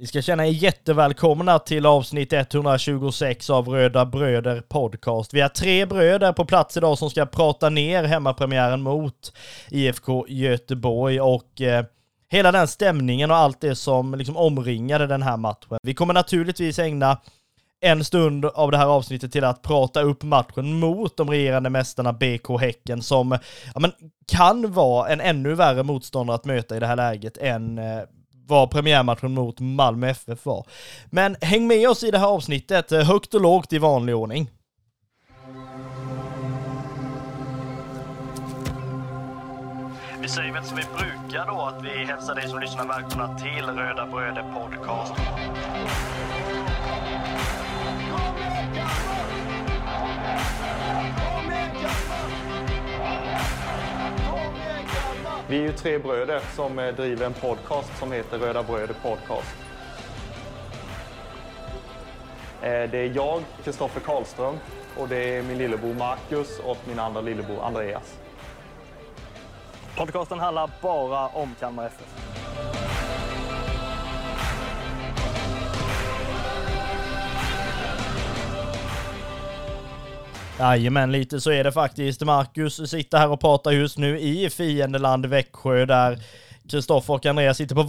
Ni ska känna er jättevälkomna till avsnitt 126 av Röda Bröder podcast. Vi har tre bröder på plats idag som ska prata ner hemmapremiären mot IFK Göteborg och hela den stämningen och allt det som liksom omringade den här matchen. Vi kommer naturligtvis ägna en stund av det här avsnittet till att prata upp matchen mot de regerande mästarna BK Häcken som kan vara en ännu värre motståndare att möta i det här läget än var premiärmatchen mot Malmö FF var. Men häng med oss i det här avsnittet, högt och lågt i vanlig ordning. Vi säger väl som vi brukar då, att vi hälsar dig som lyssnar välkomna till Röda Bröder podcast. Vi är ju tre bröder som driver en podcast som heter Röda Bröder podcast. Det är jag, Kristoffer Karlström, och det är min lillebror Marcus och min andra lillebror Andreas. Podcasten handlar bara om Kalmar FF. Jajamän, lite så är det faktiskt. Marcus sitter här och pratar just nu i Fiendeland Växjö där Kristoffer och Andreas sitter på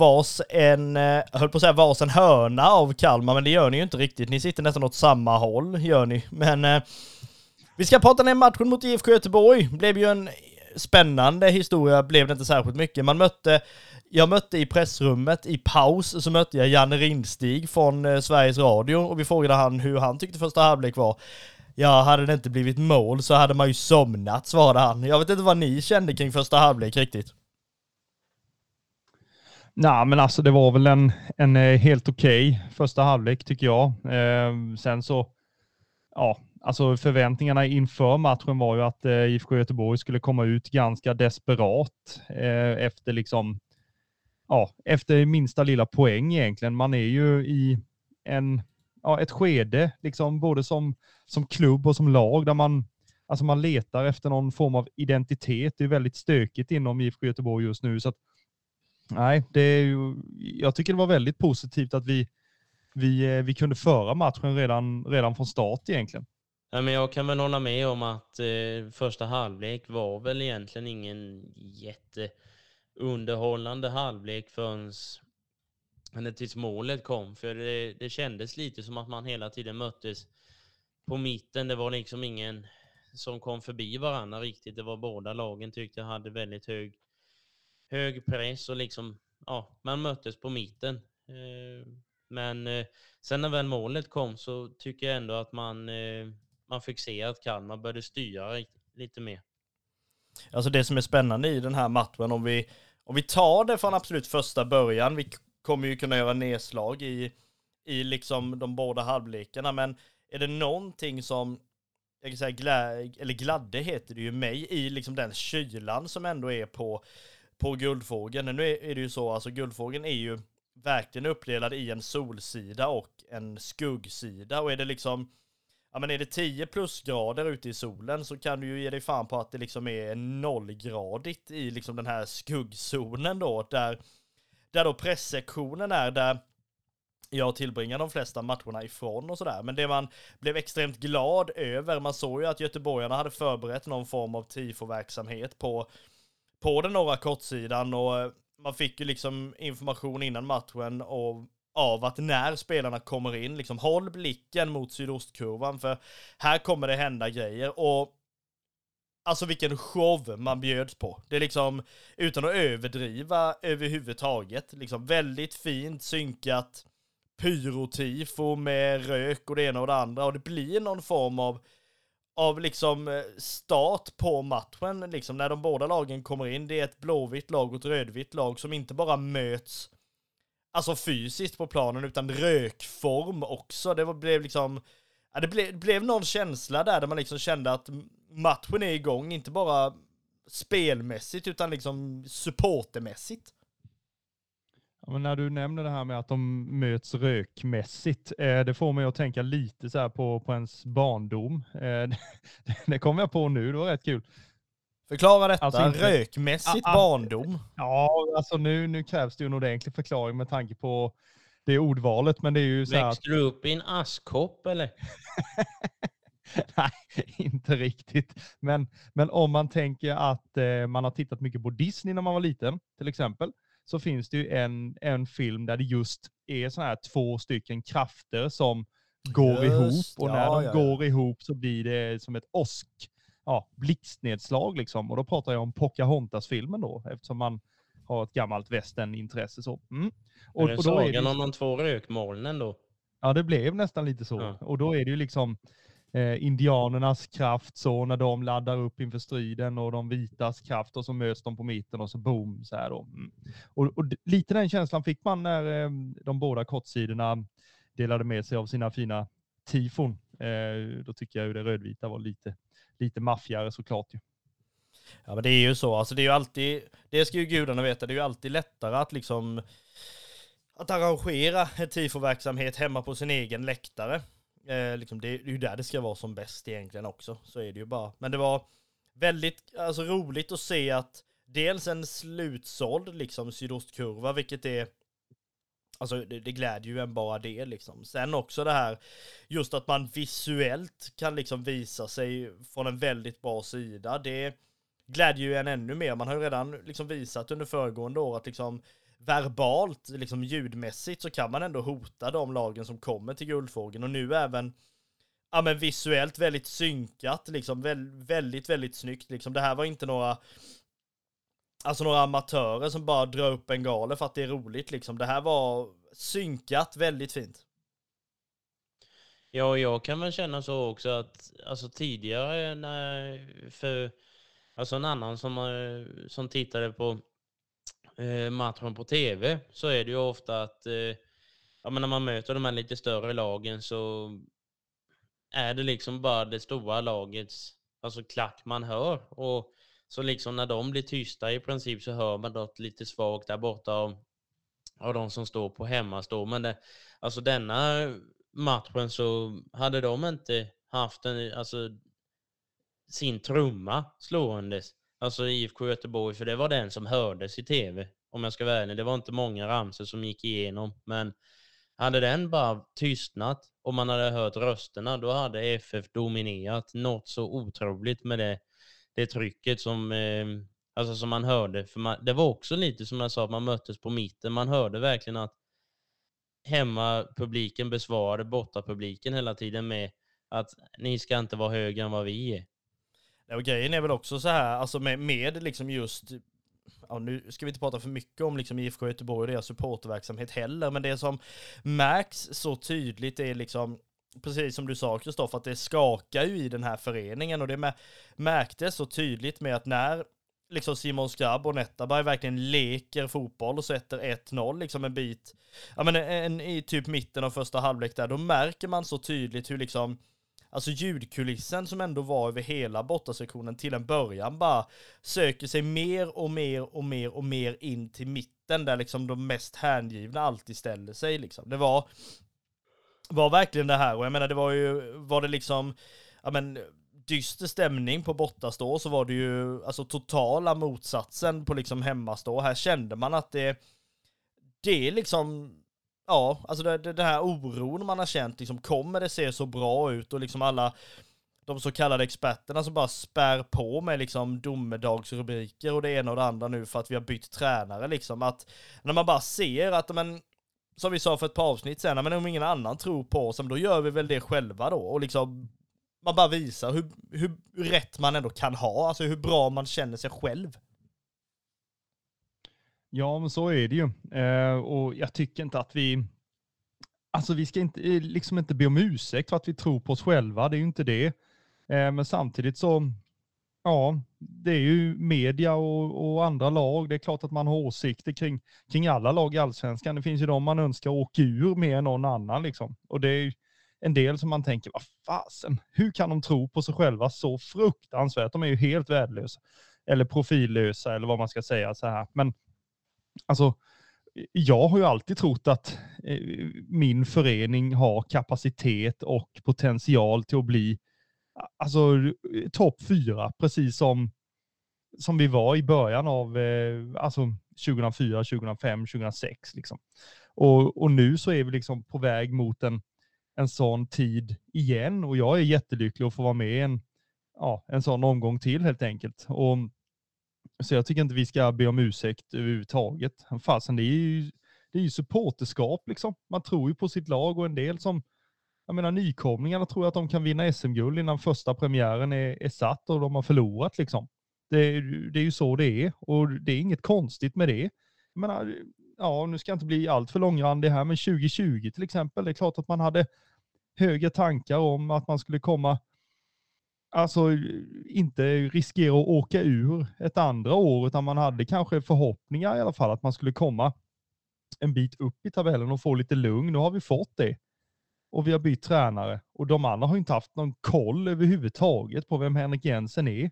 varsin hörna av Kalmar, men det gör ni ju inte riktigt. Ni sitter nästan åt samma håll, gör ni. Men vi ska prata ner matchen mot IFK Göteborg. Det blev ju en spännande historia, blev det inte särskilt mycket. Jag mötte i pressrummet i paus, så mötte jag Janne Rindstig från Sveriges radio och vi frågade han hur han tyckte första halvlek var. Ja, hade det inte blivit mål så hade man ju somnat, svarade han. Jag vet inte vad ni kände kring första halvlek riktigt. Nej, men alltså det var väl en helt okej första halvlek tycker jag. Sen så, ja, alltså förväntningarna inför matchen var ju att IFK Göteborg skulle komma ut ganska desperat efter minsta lilla poäng egentligen. Man är ju i ett skede liksom både som klubb och som lag där man letar efter någon form av identitet. Det är väldigt stökigt inom IFK Göteborg just nu, så att nej, jag tycker det var väldigt positivt att vi kunde föra matchen redan från start egentligen. Ja, men jag kan väl hålla med om att första halvlek var väl egentligen ingen jätteunderhållande halvlek förrän tills målet kom, för det kändes lite som att man hela tiden möttes på mitten. Det var liksom ingen som kom förbi varandra riktigt. Det var båda lagen tyckte hade väldigt hög press och liksom, ja, man möttes på mitten. Men sen när väl målet kom så tycker jag ändå att man fick se att Kalmar började styra lite mer. Alltså det som är spännande i den här matchen, om vi tar det från absolut första början, vi kommer ju kunna göra nedslag i liksom de båda halvlekarna, men är det någonting som jag kan säga gladde heter det ju mig i liksom den kylan som ändå är på Guldfågeln. Nu är det ju så, alltså Guldfågeln är ju verkligen uppdelad i en solsida och en skuggsida, och är det liksom, ja men är det 10 plusgrader ute i solen så kan du ju ge dig fan på att det liksom är nollgradigt i liksom den här skuggzonen då, där då presssektionen är där jag tillbringar de flesta matcherna ifrån och sådär. Men det man blev extremt glad över, man såg ju att göteborgarna hade förberett någon form av tifoverksamhet på den norra kortsidan, och man fick ju liksom information innan matchen och av att när spelarna kommer in, liksom håll blicken mot sydostkurvan för här kommer det hända grejer. Och alltså vilken show man bjöds på. Det är liksom, utan att överdriva överhuvudtaget, liksom väldigt fint synkat pyrotifo med rök och det ena och det andra, och det blir någon form av liksom start på matchen liksom när de båda lagen kommer in. Det är ett blåvitt lag och ett rödvitt lag som inte bara möts alltså fysiskt på planen utan rökform också. Det blev liksom, ja, det blev någon känsla där man liksom kände att matchen är igång, inte bara spelmässigt utan liksom supportermässigt. Ja, men när du nämner det här med att de möts rökmässigt, det får mig att tänka lite så här på ens barndom. Det kom jag på nu, det var rätt kul. Förklara detta, alltså, rökmässigt barndom. Ja, alltså nu krävs det ju en ordentlig förklaring med tanke på det är ordvalet, men det är ju så här... Växte du upp i en askkopp eller? Nej, inte riktigt. Men om man tänker att man har tittat mycket på Disney när man var liten, till exempel, så finns det ju en film där det just är så här två stycken krafter som går ihop. Och när de går ihop så blir det som ett blixtnedslag liksom. Och då pratar jag om Pocahontas-filmen då, eftersom man har ett gammalt västernintresse så. Mm. Och då sagan är det om de två rökmolnen då? Ja, det blev nästan lite så. Ja. Och då är det ju liksom indianernas kraft så när de laddar upp inför striden och de vitas kraft och så möts de på mitten och så boom så här då. Mm. Och lite den känslan fick man när de båda kortsidorna delade med sig av sina fina tifon. Då tycker jag ju det rödvita var lite maffigare såklart ju. Ja, men det är ju så. Alltså det är ju alltid, det ska ju gudarna veta, det är ju alltid lättare att liksom att arrangera en tifoverksamhet hemma på sin egen läktare. Liksom det är ju där det ska vara som bäst egentligen också. Så är det ju bara. Men det var väldigt roligt att se att dels en slutsåld liksom sydostkurva, vilket är det glädjer ju en bara det liksom. Sen också det här just att man visuellt kan liksom visa sig från en väldigt bra sida. Det glädjer ju en ännu mer. Man har ju redan liksom visat under föregående år att liksom verbalt, liksom ljudmässigt så kan man ändå hota de lagen som kommer till Guldfågeln och nu även men visuellt väldigt synkat liksom väldigt, väldigt snyggt liksom. Det här var inte några amatörer som bara drar upp en galen för att det är roligt liksom. Det här var synkat väldigt fint. Ja, jag kan väl känna så också att tidigare en annan som tittade på matchen på tv så är det ju ofta att när man möter de här lite större lagen så är det liksom bara det stora lagets klack man hör, och så liksom när de blir tysta i princip så hör man något lite svagt där borta av de som står på hemmastå. Men denna matchen så hade de inte haft sin trumma slåendes. IFK Göteborg, för det var den som hördes i tv, om jag ska vara ärlig. Det var inte många ramser som gick igenom, men hade den bara tystnat och man hade hört rösterna, då hade FF dominerat något så otroligt med det trycket som man hörde. För det var också lite som jag sa, att man möttes på mitten. Man hörde verkligen att hemmapubliken besvarade bortapubliken hela tiden med att ni ska inte vara högre än vad vi är. Och grejen är väl också så här, med liksom just, nu ska vi inte prata för mycket om liksom IFK Göteborg och deras supportverksamhet heller, men det som märks så tydligt är liksom, precis som du sa Kristoffer, att det skakar ju i den här föreningen, och det märktes så tydligt med att när liksom Simon Skrabb och Nettaberg verkligen leker fotboll och sätter 1-0 liksom en bit, i typ mitten av första halvlek där, då märker man så tydligt hur liksom ljudkulissen som ändå var över hela bortasektionen till en början bara söker sig mer och mer in till mitten där liksom de mest hängivna alltid ställer sig liksom. Det var verkligen det här, och jag menar det var det liksom dyster stämning på bortastå, så var det ju totala motsatsen på liksom hemmastå. Här kände man att det är liksom den här oron man har känt, liksom, kommer det se så bra ut? Och liksom alla de så kallade experterna som bara spär på med liksom domedagsrubriker och det ena och det andra nu för att vi har bytt tränare liksom. Att när man bara ser att, som vi sa för ett par avsnitt sen, om ingen annan tror på oss, då gör vi väl det själva då. Och liksom, man bara visar hur rätt man ändå kan ha, hur bra man känner sig själv. Ja, men så är det ju. Och jag tycker inte att vi ska inte be om ursäkt för att vi tror på oss själva. Det är ju inte det. Men samtidigt så, det är ju media och andra lag. Det är klart att man har åsikter kring alla lag i Allsvenskan. Det finns ju de man önskar åka ur mer än någon annan liksom. Och det är ju en del som man tänker, vad fasen, hur kan de tro på sig själva så fruktansvärt? De är ju helt värdelösa. Eller profillösa, eller vad man ska säga så här. Men jag har ju alltid trott att min förening har kapacitet och potential till att bli topp 4, precis som vi var i början av 2004, 2005, 2006 liksom. Och nu så är vi liksom på väg mot en sån tid igen. Och jag är jättelycklig att få vara med i en sån omgång till helt enkelt. Och, så jag tycker inte vi ska be om ursäkt överhuvudtaget. Fasen, det är ju supporterskap liksom. Man tror ju på sitt lag och en del som... Jag menar, nykomlingarna tror att de kan vinna SM-guld innan första premiären är satt och de har förlorat liksom. Det är ju så det är. Och det är inget konstigt med det. Jag menar... Ja, nu ska jag inte bli allt för långrandig här, men 2020 till exempel, det är klart att man hade högre tankar om att man skulle komma, alltså inte riskera att åka ur ett andra år, utan man hade kanske förhoppningar i alla fall att man skulle komma en bit upp i tabellen och få lite lugn. Nu har vi fått det och vi har bytt tränare och de andra har inte haft någon koll överhuvudtaget på vem Henrik Jensen är.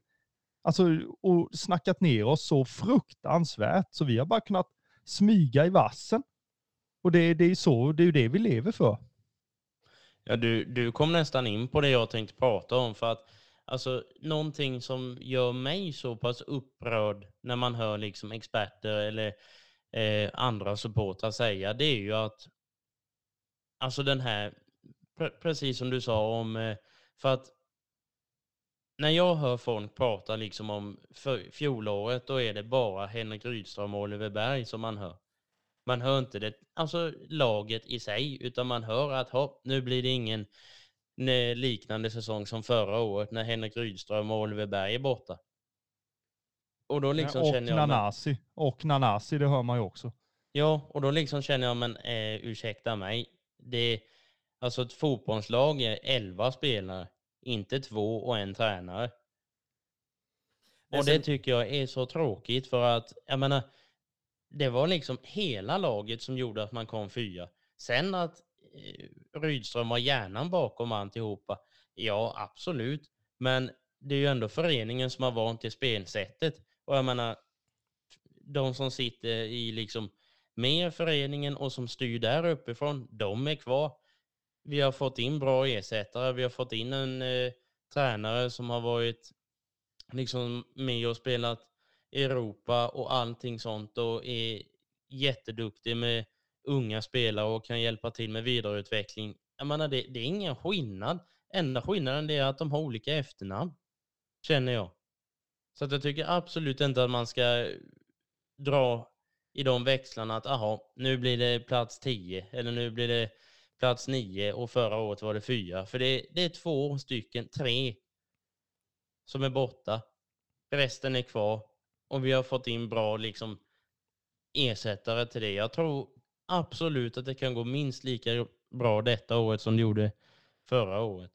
Alltså, och snackat ner oss så fruktansvärt så vi har bara kunnat smyga i vassen. Och det är ju det vi lever för. Ja, du kom nästan in på det jag tänkte prata om, för att alltså någonting som gör mig så pass upprörd när man hör liksom experter eller andra supportrar säga, det är ju att alltså den här precis som du sa om för att när jag hör folk prata liksom om fjolåret, då är det bara Henrik Rydström och Oliver Berg som man hör. Man hör inte det, alltså laget i sig, utan man hör att nu blir det ingen liknande säsong som förra året när Henrik Rydström och Oliver Berg är borta. Och då liksom känner jag... Nanasi, det hör man ju också. Ja, och då liksom känner jag, men ursäkta mig. Det, alltså ett fotbollslag är 11 spelare. Inte 2 och en tränare. Och det tycker jag är så tråkigt, för att jag menar, det var liksom hela laget som gjorde att man kom 4. Sen att Rydström var hjärnan bakom alltihopa. Ja, absolut. Men det är ju ändå föreningen som har vant till spelsättet. Och jag menar, de som sitter i liksom med föreningen och som styr där uppifrån, de är kvar. Vi har fått in bra ersättare. Vi har fått in en tränare som har varit liksom med och spelat Europa och allting sånt och är jätteduktig med unga spelare och kan hjälpa till med vidareutveckling. Jag menar, det är ingen skillnad. Enda skillnaden är att de har olika efternamn, känner jag. Så att jag tycker absolut inte att man ska dra i de växlarna att nu blir det plats 10 eller nu blir det plats 9 och förra året var det 4. För det är 2 stycken, 3 som är borta. Resten är kvar. Och vi har fått in bra liksom ersättare till det. Jag tror absolut att det kan gå minst lika bra detta året som det gjorde förra året.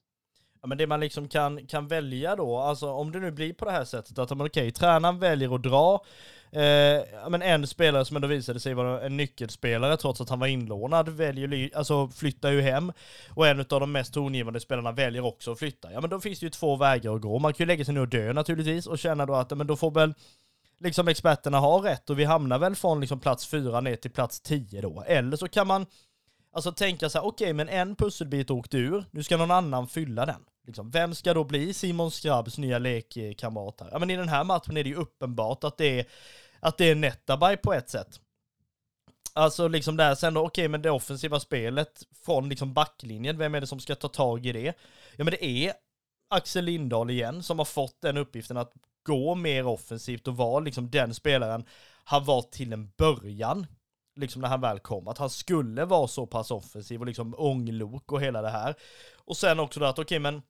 Ja, men det man liksom kan välja då, alltså om det nu blir på det här sättet att tränaren väljer att dra men en spelare som ändå visade sig vara en nyckelspelare trots att han var inlånad flyttar ju hem, och en av de mest tongivande spelarna väljer också att flytta. Ja, men då finns det ju 2 vägar att gå. Man kan ju lägga sig ner och dö naturligtvis och känna då att då får väl liksom experterna ha rätt och vi hamnar väl från liksom plats 4 ner till plats 10 då. Eller så kan man alltså tänka så här, okej, men en pusselbit åkte ur, nu ska någon annan fylla den. Liksom, vem ska då bli Simon Skrabbs nya lekkamrat här? Ja, men i den här matchen är det ju uppenbart att det är Nettaberg på ett sätt. Alltså liksom där sen då, men det offensiva spelet från liksom backlinjen, vem är det som ska ta tag i det? Ja, men det är Axel Lindahl igen som har fått den uppgiften att gå mer offensivt och vara liksom den spelaren han var till en början. Liksom när han väl kom, att han skulle vara så pass offensiv och liksom ånglok och hela det här. Och sen också då att men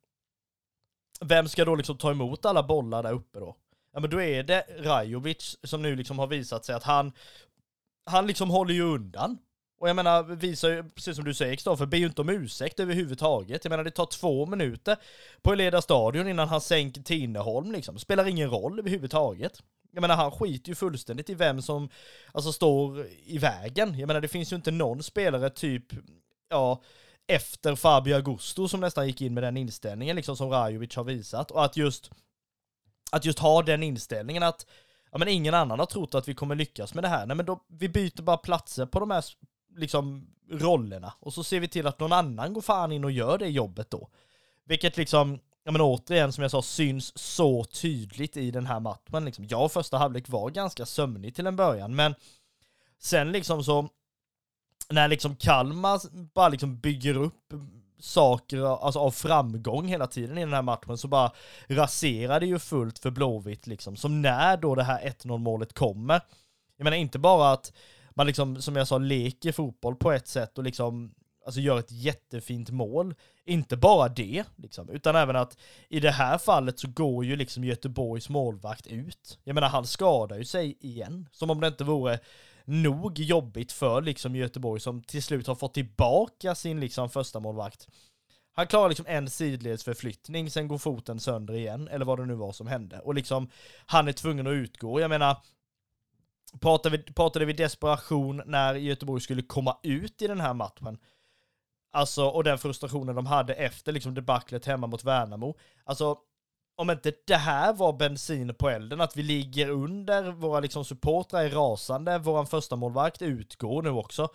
vem ska då liksom ta emot alla bollar där uppe då? Ja, men då är det Rajovic som nu liksom har visat sig att han liksom håller ju undan. Och jag menar, visar ju, precis som du säger Kristoffer, ber ju inte om ursäkt överhuvudtaget. Jag menar, det tar 2 minuter på Mileta stadion innan han sänker Tinneholm liksom. Spelar ingen roll överhuvudtaget. Jag menar, han skiter ju fullständigt i vem som alltså står i vägen. Jag menar, det finns ju inte någon spelare typ, efter Fabio Augusto som nästan gick in med den inställningen liksom som Rajovic har visat. Och att just ha den inställningen att ingen annan har trott att vi kommer lyckas med det här. Nej, men då, vi byter bara platser på de här liksom rollerna. Och så ser vi till att någon annan går fan in och gör det jobbet då. Vilket liksom... Ja, men återigen, som jag sa, syns så tydligt i den här matchen. Liksom, första halvlek var ganska sömnig till en början. Men sen liksom så när liksom Kalmar bara liksom bygger upp saker alltså av framgång hela tiden i den här matchen, så bara raserade ju fullt för Blåvitt liksom. Som när då det här 1-0 målet kommer. Jag menar inte bara att man liksom, som jag sa, leker fotboll på ett sätt och liksom alltså gör ett jättefint mål. Inte bara det, liksom, utan även att i det här fallet så går ju liksom Göteborgs målvakt ut. Jag menar, han skadar ju sig igen. Som om det inte vore nog jobbigt för liksom Göteborg, som till slut har fått tillbaka sin liksom första målvakt. Han klarar liksom en sidledsförflyttning, sen går foten sönder igen, eller vad det nu var som hände. Och liksom, han är tvungen att utgå. Jag menar, pratade vi desperation när Göteborg skulle komma ut i den här matchen. Alltså, och den frustrationen de hade efter liksom debaclet hemma mot Värnamo. Alltså, om inte det här var bensin på elden, att vi ligger under, våra liksom supportrar är rasande, våran första målvakt utgår nu också.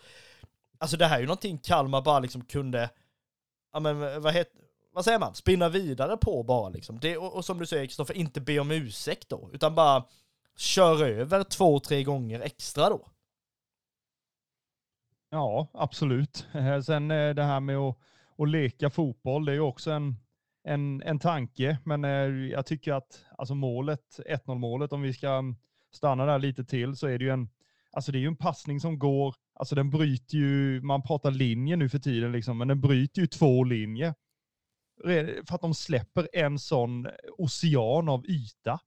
Alltså, det här är ju någonting Kalmar bara liksom kunde, ja men vad säger man, spinna vidare på bara liksom. Det, och som du säger, Kristoffer, inte be om ursäkt då, utan bara kör över 2-3 gånger extra då. Ja, absolut. Sen det här med att leka fotboll, det är ju också en tanke. Men jag tycker att alltså målet, 1-0-målet, om vi ska stanna där lite till, så är det ju en passning som går. Alltså den bryter ju, man pratar linjer nu för tiden liksom, men den bryter ju två linjer. För att de släpper en sån ocean av yta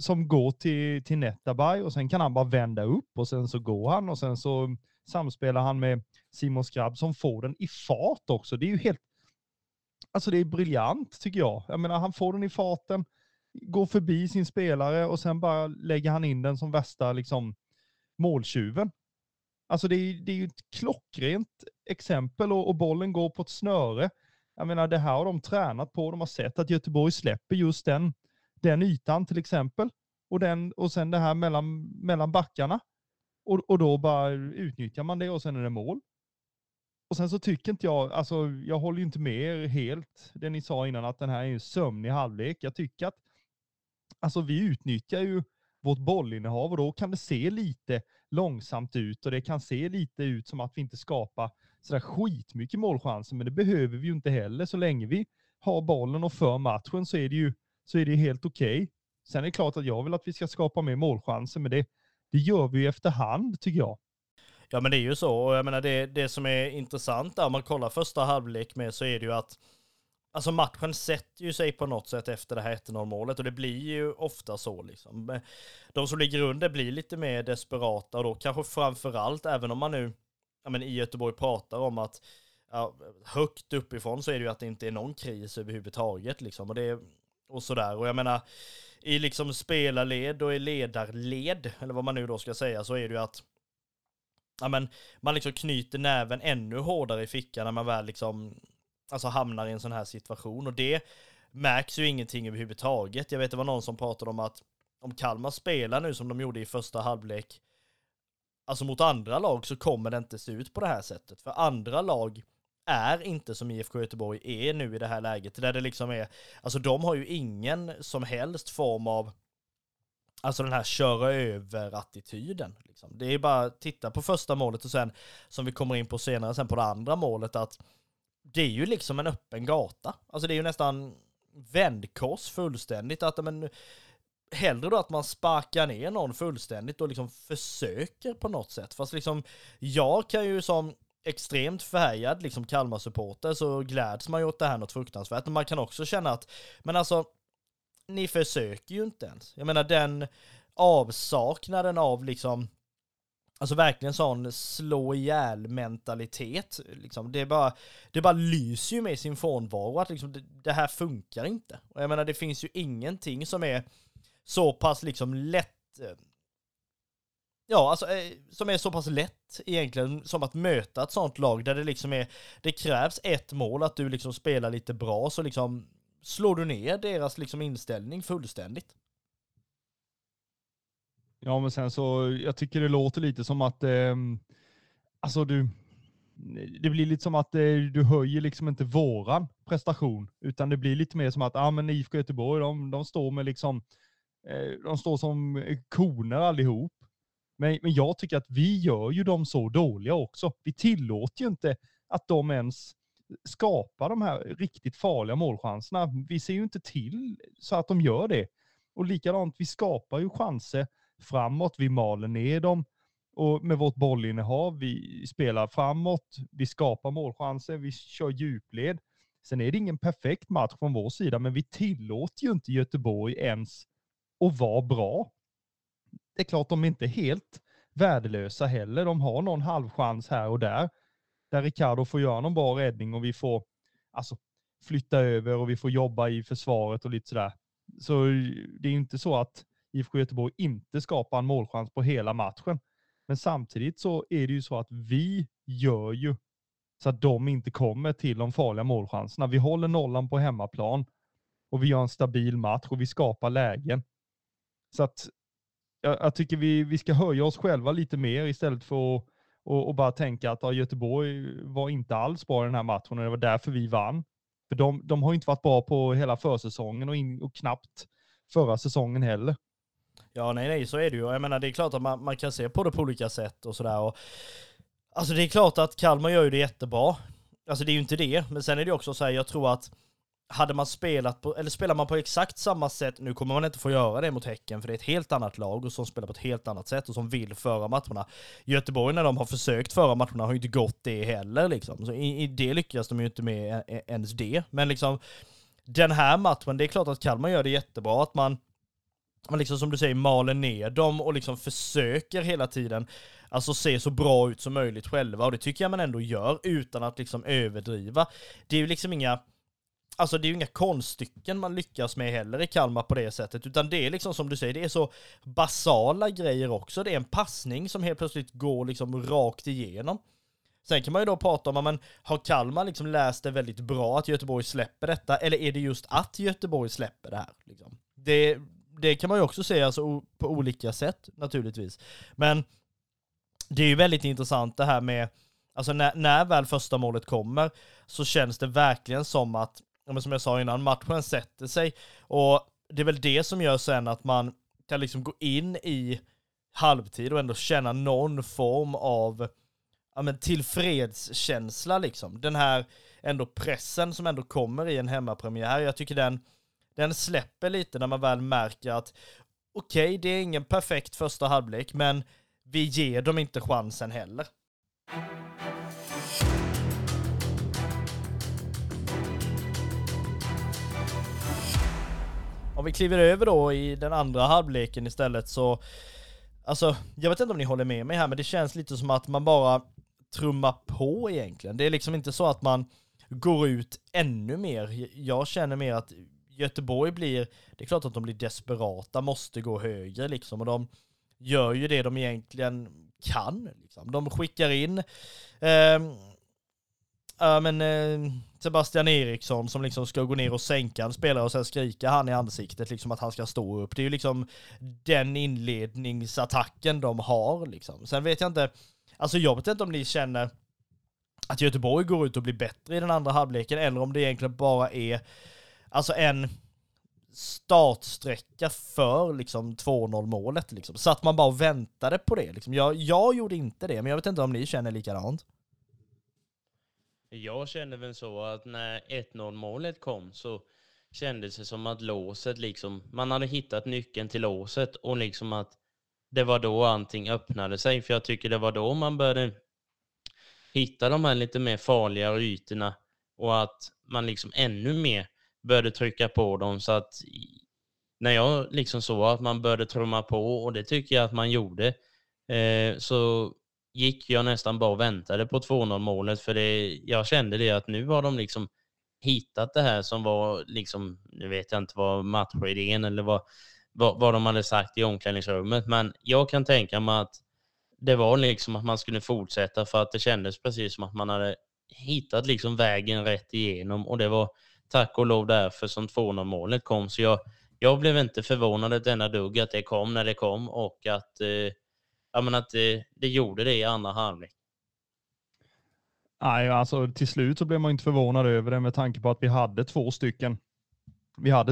som går till Nettaberg, och sen kan han bara vända upp och sen så går han och sen så samspelar han med Simon Skrabb som får den i fart också. Det är ju helt, alltså det är briljant tycker jag. Jag menar, han får den i farten, går förbi sin spelare och sen bara lägger han in den som värsta liksom måltjuven. Alltså det är ju ett klockrent exempel, och bollen går på ett snöre. Jag menar, det här har de tränat på. De har sett att Göteborg släpper just den ytan till exempel. Och sen det här mellan backarna. Och då bara utnyttjar man det och sen är det mål. Och sen så tycker inte jag, alltså jag håller ju inte med er helt, det ni sa innan, att den här är en sömnig halvlek. Jag tycker att alltså vi utnyttjar ju vårt bollinnehav, och då kan det se lite långsamt ut och det kan se lite ut som att vi inte skapar sådär skitmycket målchanser, men det behöver vi ju inte heller. Så länge vi har bollen och för matchen så är det helt okej. Sen är det klart att jag vill att vi ska skapa mer målchanser, men det gör vi ju efterhand, tycker jag. Ja, men det är ju så. Och jag menar, det som är intressant där, om man kollar första halvlek med, så är det ju att alltså matchen sätter ju sig på något sätt efter det här 1-0-målet. Och det blir ju ofta så liksom. De som ligger under blir lite mer desperata. Och då kanske framförallt, även om man nu i Göteborg pratar om att högt uppifrån, så är det ju att det inte är någon kris överhuvudtaget liksom. Och sådär. Och jag menar, i liksom spelarled och i ledarled, eller vad man nu då ska säga, så är det ju att man liksom knyter näven ännu hårdare i fickan när man väl liksom alltså hamnar i en sån här situation. Och det märks ju ingenting överhuvudtaget. Jag vet, det var någon som pratade om att om Kalmar spelar nu som de gjorde i första halvlek, alltså mot andra lag, så kommer det inte se ut på det här sättet. För andra lag är inte som IFK Göteborg är nu i det här läget, där det liksom är, alltså de har ju ingen som helst form av alltså den här köra över-attityden liksom. Det är bara att titta på första målet, och sen, som vi kommer in på senare, sen på det andra målet, att det är ju liksom en öppen gata. Alltså det är ju nästan vändkors fullständigt, att hellre då att man sparkar ner någon fullständigt och liksom försöker på något sätt. Fast liksom, jag kan ju som extremt färgad liksom Kalmar-supporter, så gläds man ju åt det här något fruktansvärt. Men man kan också känna att, men alltså, ni försöker ju inte ens. Jag menar, den avsaknaden av liksom, alltså verkligen sån slå ihjäl mentalitet liksom, det bara lyser ju med sin frånvaro, att liksom det här funkar inte. Och jag menar, det finns ju ingenting som är så pass liksom lätt, ja, alltså som är så pass lätt egentligen som att möta ett sånt lag, där det liksom är, det krävs ett mål, att du liksom spelar lite bra, så liksom slår du ner deras liksom inställning fullständigt. Ja, men sen så, jag tycker det låter lite som att alltså det blir lite som att du höjer liksom inte våran prestation, utan det blir lite mer som att men IFK Göteborg, de står med liksom de står som koner allihop. Men jag tycker att vi gör ju dem så dåliga också. Vi tillåter ju inte att de ens skapar de här riktigt farliga målchanserna. Vi ser ju inte till så att de gör det. Och likadant, vi skapar ju chanser framåt. Vi maler ner dem. Och med vårt bollinnehav, vi spelar framåt. Vi skapar målchanser. Vi kör djupled. Sen är det ingen perfekt match från vår sida. Men vi tillåter ju inte Göteborg ens att vara bra. Det är klart de är inte helt värdelösa heller. De har någon halvchans här och där. Där Ricardo får göra någon bra räddning och vi får alltså flytta över och vi får jobba i försvaret och lite sådär. Så det är ju inte så att IFK Göteborg inte skapar en målchans på hela matchen. Men samtidigt så är det ju så att vi gör ju så att de inte kommer till de farliga målchanserna. Vi håller nollan på hemmaplan och vi gör en stabil match och vi skapar lägen. Så att jag tycker vi ska höja oss själva lite mer istället för att och bara tänka att Göteborg var inte alls bra i den här matchen och det var därför vi vann. För de har inte varit bra på hela försäsongen och knappt förra säsongen heller. Ja, nej, så är det ju. Jag menar, det är klart att man kan se på det på olika sätt och sådär. Och, alltså det är klart att Kalmar gör ju det jättebra. Alltså det är ju inte det. Men sen är det också så här, jag tror att hade man spelat på, eller spelar man på exakt samma sätt, nu kommer man inte få göra det mot Häcken för det är ett helt annat lag och som spelar på ett helt annat sätt och som vill föra matcherna. Göteborg när de har försökt föra matcherna har ju inte gått det heller liksom. Så i det lyckas de ju inte med ens det. Men liksom den här matchen, det är klart att Kalmar gör det jättebra att man liksom som du säger maler ner dem och liksom försöker hela tiden alltså se så bra ut som möjligt själva och det tycker jag man ändå gör utan att liksom överdriva. Det är ju liksom inga konststycken man lyckas med heller i Kalmar på det sättet, utan det är liksom som du säger, det är så basala grejer också. Det är en passning som helt plötsligt går liksom rakt igenom. Sen kan man ju då prata om, men har Kalmar liksom läst det väldigt bra att Göteborg släpper detta, eller är det just att Göteborg släpper det här? Liksom? Det kan man ju också säga alltså, på olika sätt naturligtvis. Men det är ju väldigt intressant det här med, alltså när väl första målet kommer så känns det verkligen som att, men som jag sa innan, matchen sätter sig och det är väl det som gör sen att man kan liksom gå in i halvtid och ändå känna någon form av tillfredskänsla liksom. Den här ändå pressen som ändå kommer i en hemmapremiär, jag tycker den släpper lite när man väl märker att okej, det är ingen perfekt första halvlek men vi ger dem inte chansen heller. Om vi kliver över då i den andra halvleken istället så, alltså jag vet inte om ni håller med mig här men det känns lite som att man bara trummar på egentligen. Det är liksom inte så att man går ut ännu mer. Jag känner mer att Göteborg blir, det är klart att de blir desperata, måste gå högre liksom och de gör ju det de egentligen kan. Liksom. De skickar in Sebastian Eriksson som liksom ska gå ner och sänka en spelare och sen skrika han i ansiktet liksom att han ska stå upp. Det är ju liksom den inledningsattacken de har liksom. Sen vet jag inte, alltså jag vet inte om ni känner att Göteborg går ut och blir bättre i den andra halvleken eller om det egentligen bara är alltså en startsträcka för liksom 2-0 målet liksom. Så att man bara väntade på det liksom. Jag gjorde inte det, men jag vet inte om ni känner likadant. Jag kände väl så att när 1-0 målet kom så kändes det som att låset liksom, man hade hittat nyckeln till låset och liksom att det var då allting öppnade sig, för jag tycker det var då man började hitta de här lite mer farliga ytorna och att man liksom ännu mer började trycka på dem, så att när jag liksom såg att man började trumma på, och det tycker jag att man gjorde, så gick jag nästan bara och väntade på 2-0 målet, för jag kände det att nu har de liksom hittat det här som var liksom, nu vet jag inte vad matchidén eller vad de hade sagt i omklädningsrummet, men jag kan tänka mig att det var liksom att man skulle fortsätta, för att det kändes precis som att man hade hittat liksom vägen rätt igenom, och det var tack och lov därför som 2-0 målet kom. Så jag blev inte förvånad att denna dugg att det kom när det kom, och att det gjorde det i andra halvlek. Nej, alltså till slut så blev man inte förvånad över det med tanke på att vi hade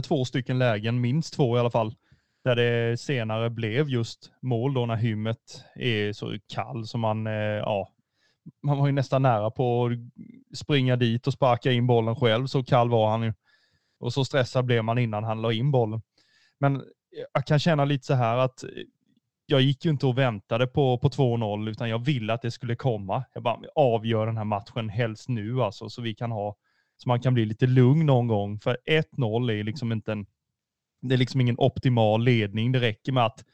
två stycken lägen, minst två i alla fall, Där det senare blev just mål då när hymmet är så kall som man, ja, man var ju nästan nära på att springa dit och sparka in bollen själv. Så kall var han ju. Och så stressad blev man innan han la in bollen. Men jag kan känna lite så här att jag gick ju inte och väntade på 2-0 utan jag ville att det skulle komma. Jag bara avgör den här matchen helst nu alltså, så vi kan ha, så man kan bli lite lugn någon gång. För 1-0 är liksom inte en, det är liksom ingen optimal ledning. Det räcker med att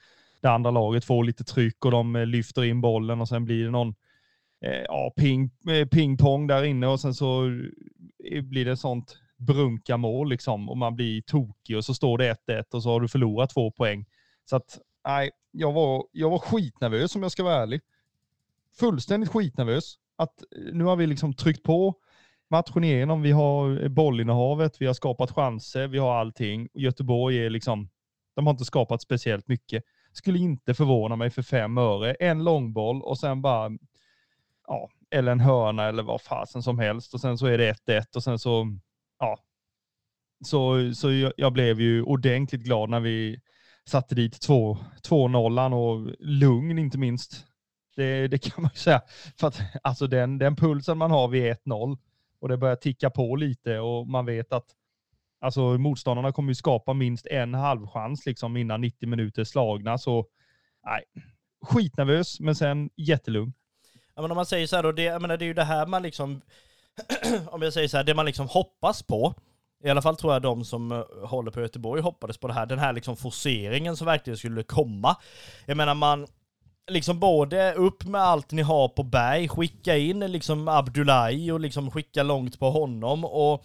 det andra laget får lite tryck och de lyfter in bollen och sen blir det någon ping-pong där inne och sen så blir det sånt brunka mål liksom och man blir tokig och så står det 1-1 och så har du förlorat 2 poäng. Så att nej, jag var skitnervös om jag ska vara ärlig. Fullständigt skitnervös att nu har vi liksom tryckt på matchen igenom, vi har bollinnehavet, vi har skapat chanser, vi har allting. Göteborg är liksom, de har inte skapat speciellt mycket. Skulle inte förvåna mig för 5 öre. En långboll och sen bara ja, eller en hörna eller vad fasen som helst och sen så är det 1-1 och sen så ja. Så jag blev ju ordentligt glad när vi satte dit 2-0 och lugn inte minst. Det kan man ju säga. För att, alltså den pulsen man har vid 1-0 och det börjar ticka på lite och man vet att alltså, motståndarna kommer ju skapa minst en halvchans liksom, innan 90 minuter slagna. Så nej, skitnervös men sen jättelugn. Ja, men om man säger så här då, det är ju det här man liksom om jag säger så här, det man liksom hoppas på, i alla fall tror jag de som håller på Göteborg hoppades på det här, den här liksom forceringen som verkligen skulle komma. Jag menar man liksom både upp med allt ni har på Berg, skicka in liksom Abdullahi och liksom skicka långt på honom och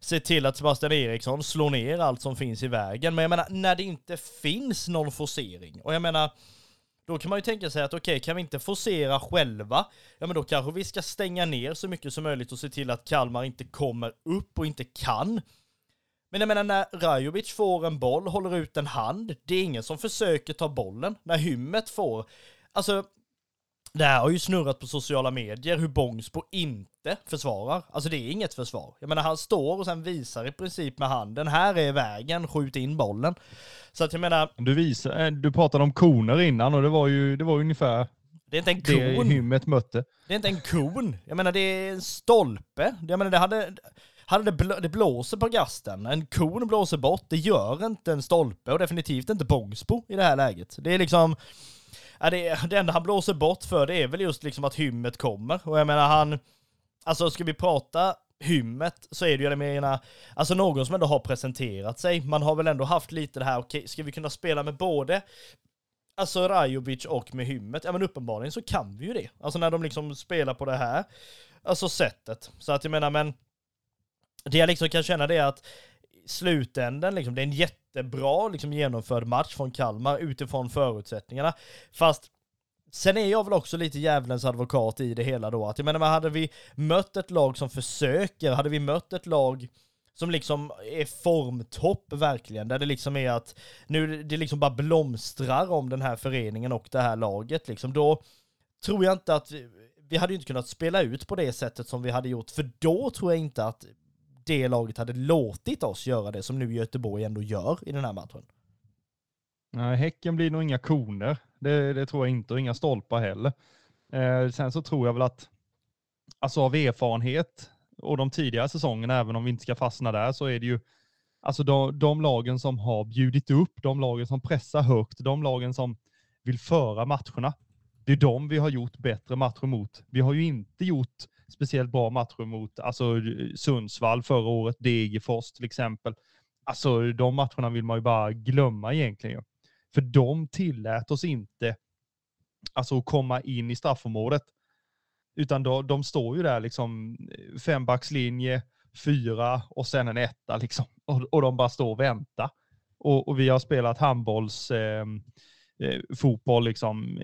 se till att Sebastian Eriksson slår ner allt som finns i vägen. Men jag menar, när det inte finns någon forcering, och jag menar då kan man ju tänka sig att okej, kan vi inte forcera själva? Ja, men då kanske vi ska stänga ner så mycket som möjligt och se till att Kalmar inte kommer upp och inte kan. Men jag menar, när Rajovic får en boll, håller ut en hand, det är ingen som försöker ta bollen. När hymmet får, alltså det här har ju snurrat på sociala medier hur Bångsbo inte försvarar. Alltså det är inget försvar. Jag menar, han står och sen visar i princip med handen, här är vägen, skjut in bollen. Så att jag menar... Du pratade om koner innan och det var ju ungefär... Det är inte en kon. Det hymmet mötte. Det är inte en kon. Jag menar, det är en stolpe. Jag menar, det blåser på gasten. En kon blåser bort. Det gör inte en stolpe och definitivt inte Bångsbo i det här läget. Det är liksom... Ja, det enda han blåser bort för det är väl just liksom att hymmet kommer. Och jag menar han... Alltså ska vi prata hymmet så är det ju, jag menar... Alltså någon som ändå har presenterat sig. Man har väl ändå haft lite det här, okej, ska vi kunna spela med både... Alltså Rajovic och med hymmet. Ja men uppenbarligen så kan vi ju det. Alltså när de liksom spelar på det här. Alltså sättet. Så att jag menar men... Det jag liksom kan känna det är att... Slutändan liksom, det är en jättebra liksom genomförd match från Kalmar utifrån förutsättningarna. Fast sen är jag väl också lite djävulens advokat i det hela då. Att jag menar, hade vi mött ett lag som försöker, hade vi mött ett lag som liksom är formtopp verkligen, där det liksom är att nu det liksom bara blomstrar om den här föreningen och det här laget liksom, då tror jag inte att vi hade ju inte kunnat spela ut på det sättet som vi hade gjort, för då tror jag inte att det laget hade låtit oss göra det som nu Göteborg ändå gör i den här matchen. Nej, Häcken blir nog inga koner. Det tror jag inte. Och inga stolpar heller. Sen så tror jag väl att alltså av erfarenhet och de tidigare säsongerna, även om vi inte ska fastna där, så är det ju alltså de lagen som har bjudit upp, de lagen som pressar högt, de lagen som vill föra matcherna. Det är de vi har gjort bättre matcher mot. Vi har ju inte gjort speciellt bra matcher mot alltså Sundsvall förra året, Degerfors till exempel. Alltså de matcherna vill man ju bara glömma egentligen. För de tillät oss inte alltså komma in i straffområdet. Utan de står ju där liksom 5-backslinje, 4 och sen en 1 liksom. Och de bara står och väntar. Och vi har spelat handbollsfotboll liksom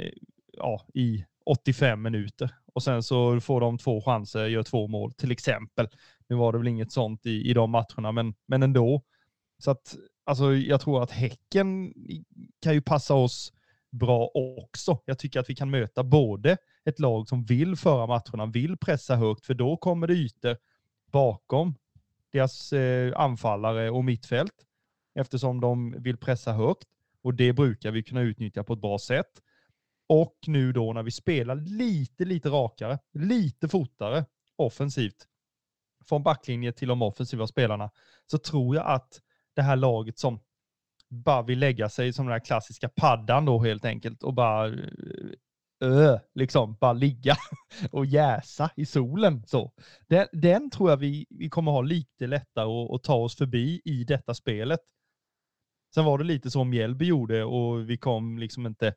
ja, i 85 minuter. Och sen så får de 2 chanser, gör 2 mål till exempel. Nu var det väl inget sånt i de matcherna, men ändå. Så att, alltså, jag tror att Häcken kan ju passa oss bra också. Jag tycker att vi kan möta både ett lag som vill föra matcherna, vill pressa högt. För då kommer det ytor bakom deras anfallare och mittfält. Eftersom de vill pressa högt. Och det brukar vi kunna utnyttja på ett bra sätt. Och nu då när vi spelar lite rakare, lite fortare offensivt från backlinje till de offensiva spelarna, så tror jag att det här laget som bara vill lägga sig som den här klassiska paddan då helt enkelt och bara liksom bara ligga och jäsa i solen så. Den tror jag vi kommer ha lite lättare att ta oss förbi i detta spelet. Sen var det lite som Mjällby gjorde och vi kom liksom inte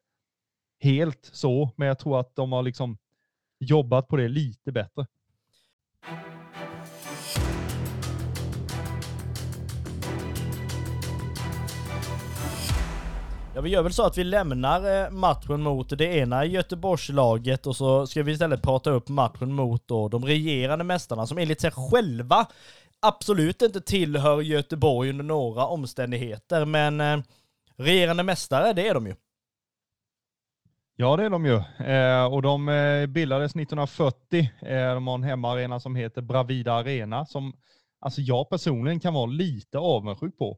helt så, men jag tror att de har liksom jobbat på det lite bättre. Ja, vi gör väl så att vi lämnar matchen mot det ena Göteborgslaget och så ska vi istället prata upp matchen mot då de regerande mästarna som enligt sig själva absolut inte tillhör Göteborg under några omständigheter, men regerande mästare, det är de ju. Ja, det är de ju. Och de bildades 1940. De har en hemmaarena som heter Bravida Arena som alltså jag personligen kan vara lite avundsjuk på.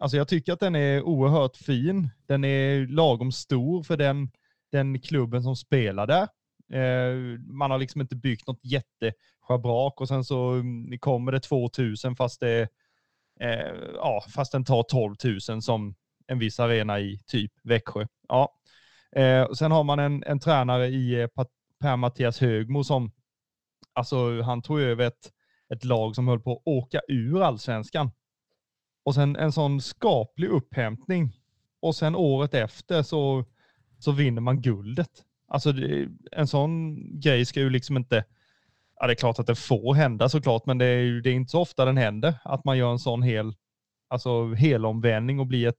Alltså jag tycker att den är oerhört fin. Den är lagom stor för den klubben som spelar där. Man har liksom inte byggt något jättesjabrak och sen så kommer det 2000 fast det fast den tar 12 000 som en viss arena i typ Växjö. Ja. Och sen har man en tränare i Per Mattias Högmo som alltså han tog över ett lag som höll på att åka ur allsvenskan. Och sen en sån skaplig upphämtning. Och sen året efter så vinner man guldet. Alltså en sån grej ska ju liksom inte... Ja, det är klart att det får hända såklart. Men det är inte så ofta den händer. Att man gör en sån helomvändning och blir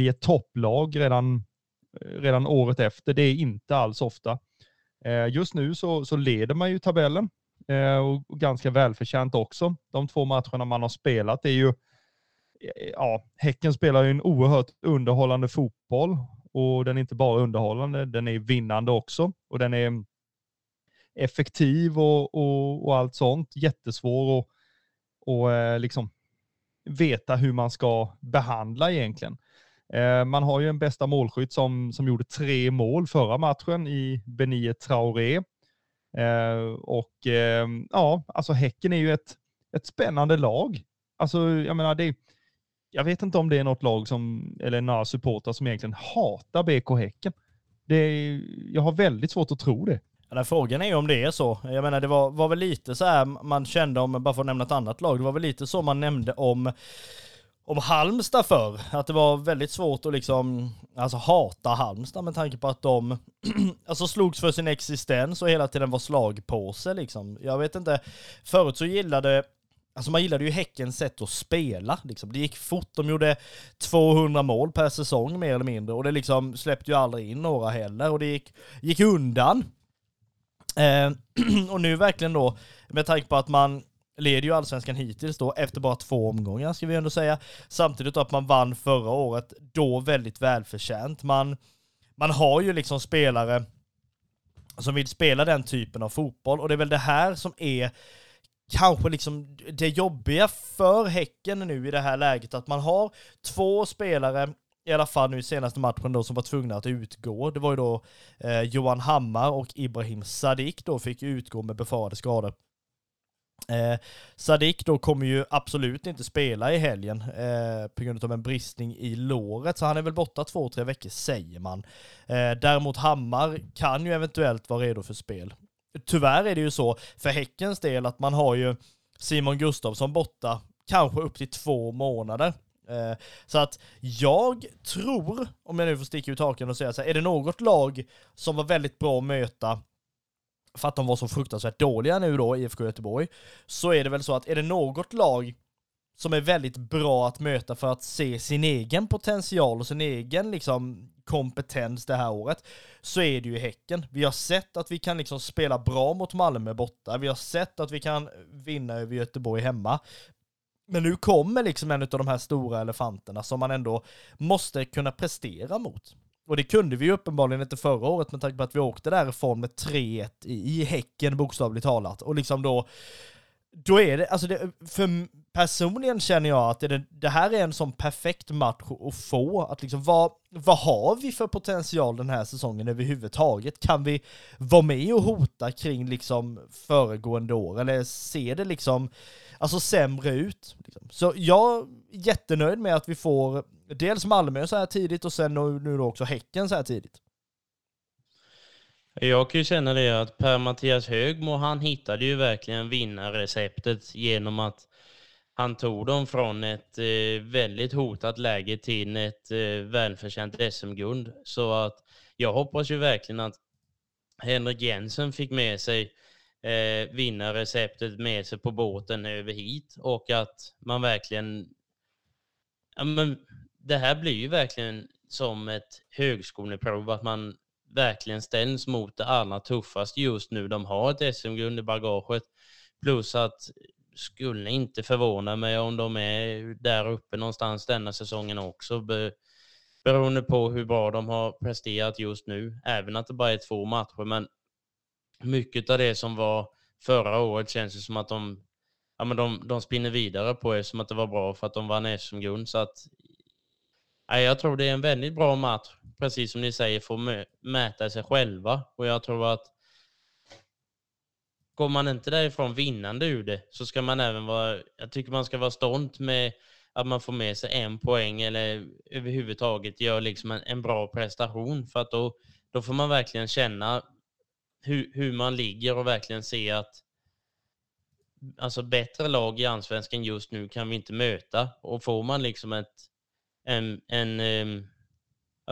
ett topplag redan året efter. Det är inte alls ofta. Just nu så leder man ju tabellen. Och ganska välförtjänt också. De två matcherna man har spelat är ju... Ja, Häcken spelar ju en oerhört underhållande fotboll och den är inte bara underhållande, den är vinnande också och den är effektiv och allt sånt, jättesvår och liksom veta hur man ska behandla egentligen. Man har ju en bästa målskytt som gjorde 3 mål förra matchen i Benie Traoré alltså Häcken är ju ett spännande lag. Alltså jag menar jag vet inte om det är något lag eller några supportrar som egentligen hatar BK Häcken. Jag har väldigt svårt att tro det. Ja, frågan är ju om det är så. Jag menar, det var väl lite så här man kände om, bara för att nämna ett annat lag, det var väl lite så man nämnde om Halmstad för. Att det var väldigt svårt att liksom, alltså hata Halmstad med tanke på att de alltså slogs för sin existens och hela tiden var slagpåse liksom. Jag vet inte, förut så man gillade ju Häckens sätt att spela. Liksom. Det gick fort. De gjorde 200 mål per säsong mer eller mindre. Och det liksom släppte ju aldrig in några heller. Och det gick undan. Och nu verkligen då, med tanke på att man leder ju allsvenskan hittills då, efter bara 2 omgångar ska vi ändå säga. Samtidigt att man vann förra året då väldigt välförtjänt. Man har ju liksom spelare som vill spela den typen av fotboll. Och det är väl det här som är... Kanske liksom det jobbiga för Häcken nu i det här läget att man har 2 spelare i alla fall nu i senaste matchen då som var tvungna att utgå. Det var ju då Johan Hammar och Ibrahim Sadiq då fick utgå med befarade skador. Sadiq då kommer ju absolut inte spela i helgen på grund av en bristning i låret, så han är väl borta 2-3 veckor säger man. Däremot Hammar kan ju eventuellt vara redo för spel. Tyvärr är det ju så för Häckens del att man har ju Simon Gustafsson borta kanske upp till 2 månader. Så att jag tror, om jag nu får sticka ut haken och säga så här, är det något lag som var väldigt bra att möta för att de var så fruktansvärt dåliga nu då, IFK Göteborg, så är det väl så att är det något lag som är väldigt bra att möta för att se sin egen potential och sin egen liksom kompetens det här året, så är det ju Häcken. Vi har sett att vi kan liksom spela bra mot Malmö borta. Vi har sett att vi kan vinna över Göteborg hemma. Men nu kommer liksom en av de här stora elefanterna som man ändå måste kunna prestera mot. Och det kunde vi uppenbarligen inte förra året med tanke på att vi åkte därifrån med 3-1 i Häcken bokstavligt talat. Och liksom då då är det, alltså det, för personligen känner jag att det här är en sån perfekt match att få. Att liksom, vad har vi för potential den här säsongen överhuvudtaget? Kan vi vara med och hota kring liksom föregående år? Eller ser det liksom, alltså sämre ut? Liksom. Så jag är jättenöjd med att vi får dels Malmö så här tidigt och sen nu också Häcken så här tidigt. Jag kan ju känna det att Per Mattias Högmo, han hittade ju verkligen vinnarreceptet genom att han tog dem från ett väldigt hotat läge till ett välförtjänt SM-guld. Så att jag hoppas ju verkligen att Henrik Jensen fick med sig vinnarreceptet med sig på båten över hit. Och att man verkligen... Ja, men det här blir ju verkligen som ett högskoleprov, att man verkligen ställs mot det allra tuffaste just nu. De har ett SM-guld i bagaget. Plus att skulle inte förvåna mig om de är där uppe någonstans denna säsongen också. Beroende på hur bra de har presterat just nu. Även att det bara är 2 matcher. Men mycket av det som var förra året känns det som att de spinner vidare på det, som att det var bra för att de vann SM-guld. Så att jag tror det är en väldigt bra match, precis som ni säger, får mäta sig själva. Och jag tror att går man inte därifrån vinnande ur det, så ska man även vara, jag tycker man ska vara stolt med att man får med sig en poäng eller överhuvudtaget gör liksom en bra prestation. För att då får man verkligen känna hur man ligger och verkligen se att alltså bättre lag i allsvenskan just nu kan vi inte möta. Och får man liksom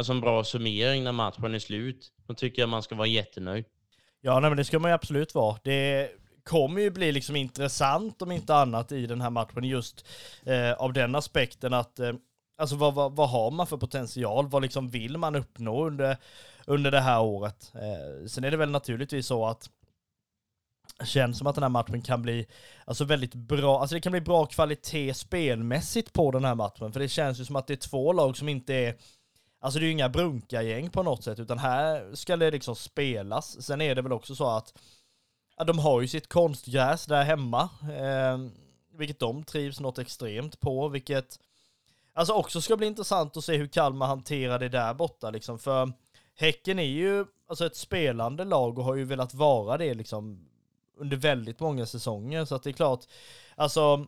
en bra summering när matchen är slut, då tycker jag man ska vara jättenöjd. Ja, nej, men det ska man ju absolut vara. Det kommer ju bli liksom intressant om inte annat i den här matchen just av den aspekten att alltså vad har man för potential? Vad liksom vill man uppnå under det här året? Sen är det väl naturligtvis så att känns som att den här matchen kan bli alltså väldigt bra, alltså det kan bli bra kvalitet spelmässigt på den här matchen, för det känns ju som att det är 2 lag som inte är, alltså det är ju inga brunkargäng på något sätt, utan här ska det liksom spelas. Sen är det väl också så att ja, de har ju sitt konstgräs där hemma, vilket de trivs något extremt på, vilket alltså också ska bli intressant att se hur Kalmar hanterar det där borta liksom, för Häcken är ju alltså ett spelande lag och har ju velat vara det liksom under väldigt många säsonger, så att det är klart, alltså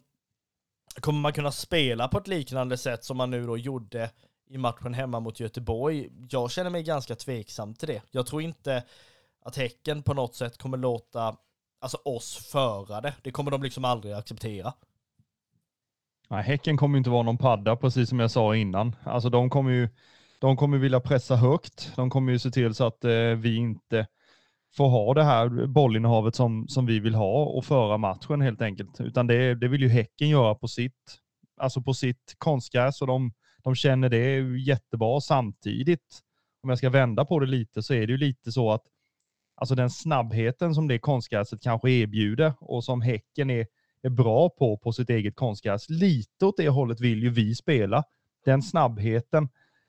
kommer man kunna spela på ett liknande sätt som man nu då gjorde i matchen hemma mot Göteborg? Jag känner mig ganska tveksam till det. Jag tror inte att Häcken på något sätt kommer låta alltså oss föra det. Det kommer de liksom aldrig acceptera. Nej, Häcken kommer ju inte vara någon padda, precis som jag sa innan. Alltså de kommer vilja pressa högt. De kommer ju se till så att vi inte få ha det här bollinnehavet som vi vill ha och föra matchen helt enkelt. Utan det vill ju Häcken göra på sitt konstgräs, och de känner det jättebra. Samtidigt, om jag ska vända på det lite, så är det ju lite så att alltså den snabbheten som det konstgräset kanske erbjuder och som Häcken är bra på sitt eget konstgräs, lite åt det hållet vill ju vi spela. Den snabbheten,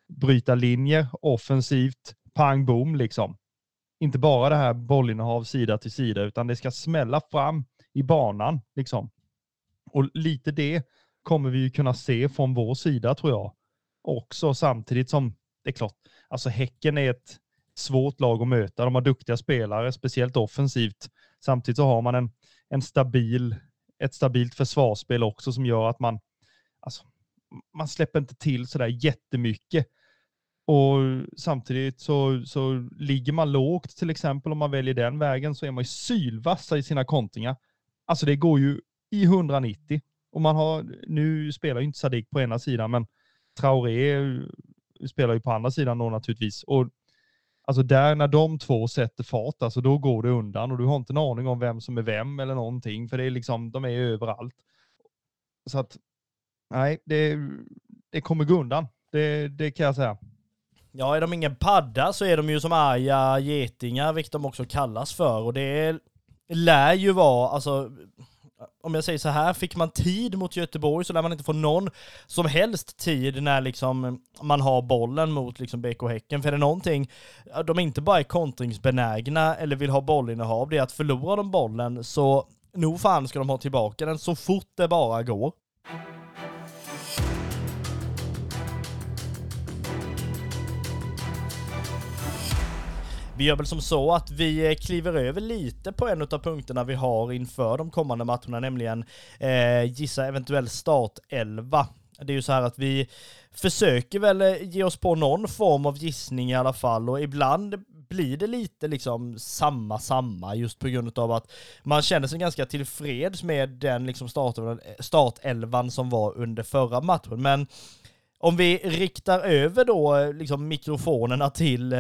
bryta linjer, offensivt, pang, boom liksom. Inte bara det här bollinnehav sida till sida, utan det ska smälla fram i banan liksom. Och lite det kommer vi ju kunna se från vår sida, tror jag. Också samtidigt som, det är klart, alltså Häcken är ett svårt lag att möta. De har duktiga spelare, speciellt offensivt. Samtidigt så har man ett stabilt försvarsspel också, som gör att man släpper inte till sådär jättemycket. Och samtidigt så ligger man lågt, till exempel om man väljer den vägen, så är man ju sylvassa i sina kontringar. Alltså det går ju i 190. Och man har, nu spelar ju inte Sadik på ena sidan, men Traoré spelar ju på andra sidan då naturligtvis. Och alltså där, när de två sätter fart, alltså då går det undan. Och du har inte en aning om vem som är vem eller någonting, för det är liksom, de är överallt. Så att, nej, det kommer gå undan. Det kan jag säga. Ja, är de ingen padda så är de ju som arga getingar, vilket de också kallas för. Och det lär ju vara, alltså, om jag säger så här, fick man tid mot Göteborg så lär man inte få någon som helst tid när liksom man har bollen mot liksom BK Häcken. För är det någonting, de inte bara är kontringsbenägna eller vill ha bollinnehav, det är att förlorar de bollen så nog fan ska de ha tillbaka den så fort det bara går. Vi gör väl som så att vi kliver över lite på en av punkterna vi har inför de kommande matcherna, nämligen gissa eventuell startelva. Det är ju så här att vi försöker väl ge oss på någon form av gissning i alla fall, och ibland blir det lite liksom samma just på grund av att man känner sig ganska tillfreds med den liksom startelvan som var under förra matchen. Men om vi riktar över då liksom mikrofonerna till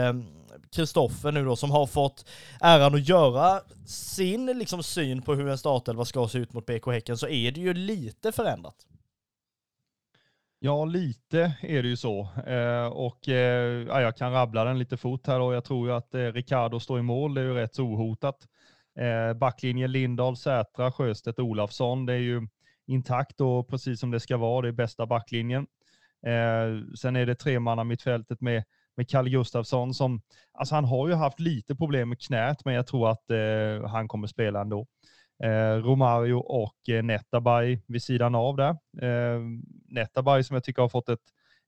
Kristoffer nu då, som har fått äran att göra sin liksom syn på hur en startelva ska se ut mot BK Häcken, så är det ju lite förändrat. Ja, lite är det ju så. Jag kan rabbla den lite fort här, och jag tror ju att Ricardo står i mål, det är ju rätt så ohotat. Backlinjen Lindahl, Sätra, Sjöstedt, Olafsson, det är ju intakt och precis som det ska vara, det är bästa backlinjen. Sen är det tremanna mittfältet med Kalle Gustafsson som, alltså han har ju haft lite problem med knät, men jag tror att han kommer spela ändå. Romario och Nettaberg vid sidan av där. Nettaberg som jag tycker har fått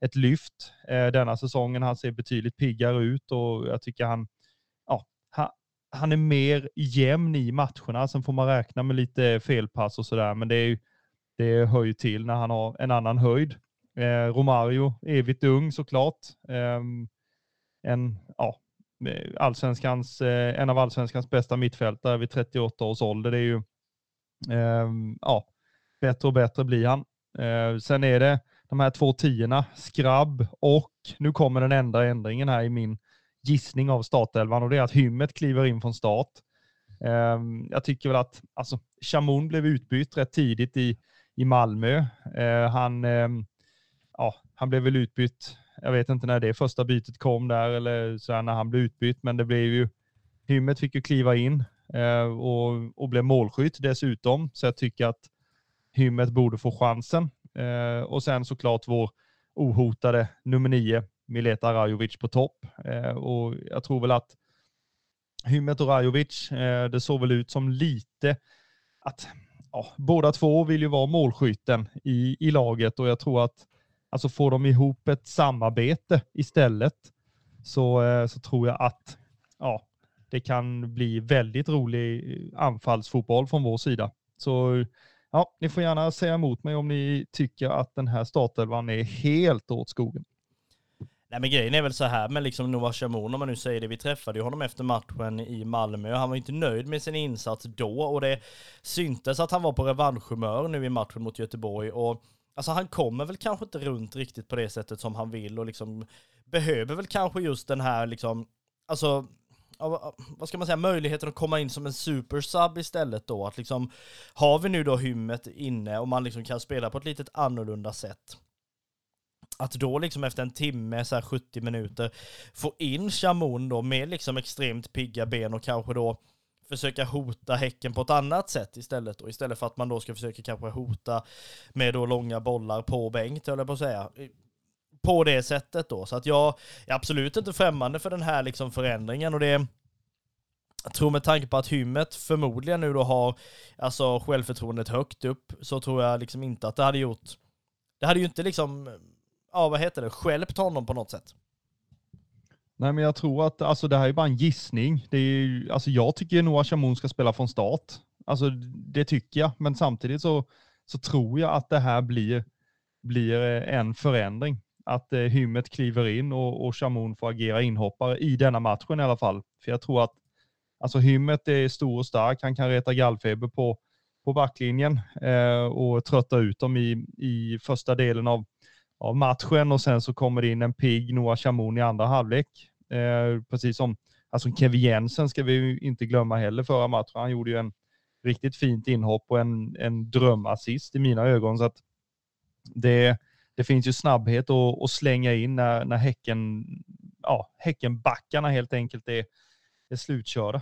ett lyft denna säsongen. Han ser betydligt piggare ut, och jag tycker han är mer jämn i matcherna. Sen får man räkna med lite felpass och sådär, men det hör ju till när han har en annan höjd. Romario, evigt ung såklart. En av allsvenskans bästa mittfältare vid 38 års ålder. Det är ju bättre och bättre blir han. Sen är det de här två tiorna, Skrabb, och nu kommer den enda ändringen här i min gissning av startelvan, och det är att Hymmet kliver in från start. Jag tycker väl att Chamoun blev utbytt rätt tidigt i Malmö. Han blev väl utbytt. Jag vet inte när det första bytet kom där, eller så när han blev utbytt, men det blev ju Hymmet fick ju kliva in och blev målskytt dessutom, så jag tycker att Hymmet borde få chansen. Och sen såklart vår ohotade nummer 9 Mileta Rajovic på topp. Och jag tror väl att Hymmet och Rajovic, det såg väl ut som lite att båda två vill ju vara målskytten i laget, och jag tror att får de ihop ett samarbete istället, så tror jag att det kan bli väldigt rolig anfallsfotboll från vår sida. Så ni får gärna säga emot mig om ni tycker att den här startelvan är helt åt skogen. Nej, men grejen är väl så här med liksom Noah Chamoun, om man nu säger det. Vi träffade ju honom efter matchen i Malmö, och han var inte nöjd med sin insats då, och det syntes att han var på revanschhumör nu i matchen mot Göteborg, och han kommer väl kanske inte runt riktigt på det sättet som han vill, och liksom behöver väl kanske just den här liksom, vad ska man säga, möjligheten att komma in som en supersub istället då. Att liksom, har vi nu då Hymmet inne och man liksom kan spela på ett litet annorlunda sätt, att då liksom efter en timme, så här 70 minuter, få in Chamoun då med liksom extremt pigga ben, och kanske då försöka hota Häcken på ett annat sätt istället. Och istället för att man då ska försöka kanske hota med då långa bollar på Bengt, höll jag på att säga. På det sättet då. Så att jag är absolut inte främmande för den här liksom förändringen. Och det, jag tror med tanke på att Hymmet förmodligen nu då har självförtroendet högt upp, så tror jag liksom inte att det hade gjort. Det hade ju inte liksom, skälpt honom på något sätt. Nej, men jag tror att det här är bara en gissning. Det är ju, jag tycker Noah Chamoun ska spela från start. Det tycker jag. Men samtidigt så tror jag att det här blir en förändring. Att Hymmet kliver in och Chamoun får agera inhoppare i denna matchen i alla fall. För jag tror att Hymmet är stor och stark. Han kan reta gallfeber på backlinjen och trötta ut dem i första delen av matchen, och sen så kommer det in en pigg Noah Chamoun i andra halvlek. Precis som Kevin Jensen ska vi ju inte glömma heller förra matchen. Han gjorde ju en riktigt fint inhopp och en drömassist i mina ögon. Så att det finns ju snabbhet att slänga in när häckenbackarna helt enkelt är slutkörda.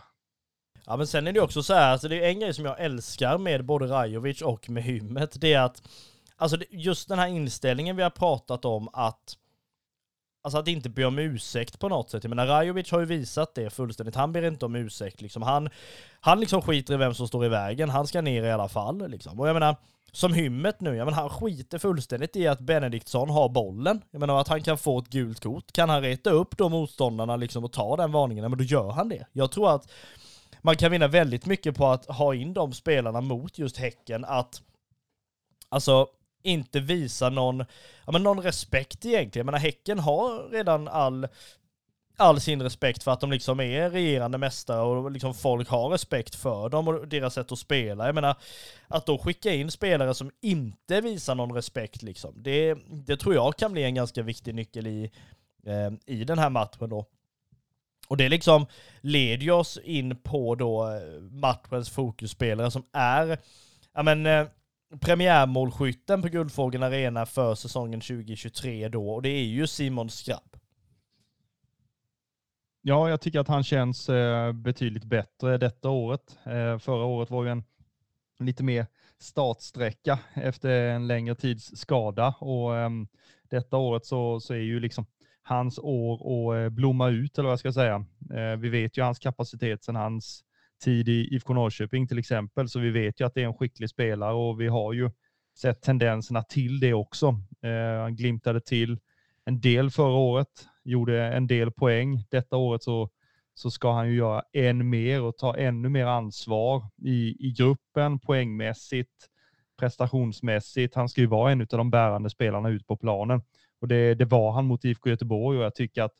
Ja, men sen är det också så här, det är en grej som jag älskar med både Rajovic och med Hymmet, det är att just den här inställningen vi har pratat om, att Alltså att inte be om ursäkt på något sätt. Jag menar, Rajovic har ju visat det fullständigt. Han ber inte om ursäkt. Liksom. Han liksom skiter i vem som står i vägen. Han ska ner i alla fall. Liksom. Och jag menar, som hymmet nu. Jag menar, han skiter fullständigt i att Benediktsson har bollen. Jag menar, att han kan få ett gult kort. Kan han reta upp de motståndarna liksom, och ta den varningen? Men då gör han det. Jag tror att man kan vinna väldigt mycket på att ha in de spelarna mot just Häcken. Att, alltså, inte visa någon, ja, men någon respekt egentligen. Jag menar, Häcken har redan all sin respekt för att de liksom är regerande mästare och liksom folk har respekt för dem och deras sätt att spela. Jag menar, att då skicka in spelare som inte visar någon respekt liksom, det tror jag kan bli en ganska viktig nyckel i den här matchen då. Och det liksom leder oss in på då matchens fokusspelare som är, ja men, premiärmålskytten på Guldfågeln Arena för säsongen 2023 då, och det är ju Simon Skrabb. Ja, jag tycker att han känns betydligt bättre detta året. Förra året var ju en lite mer startsträcka efter en längre tids skada, och detta året så är ju liksom hans år att blomma ut, eller vad jag ska säga. Vi vet ju hans kapacitet sedan hans tid i IFK Norrköping till exempel, så vi vet ju att det är en skicklig spelare och vi har ju sett tendenserna till det också. Han glimtade till en del förra året, gjorde en del poäng. Detta året så ska han ju göra än mer och ta ännu mer ansvar i gruppen, poängmässigt, prestationsmässigt. Han ska ju vara en av de bärande spelarna ut på planen, och det var han mot IFK Göteborg, och jag tycker att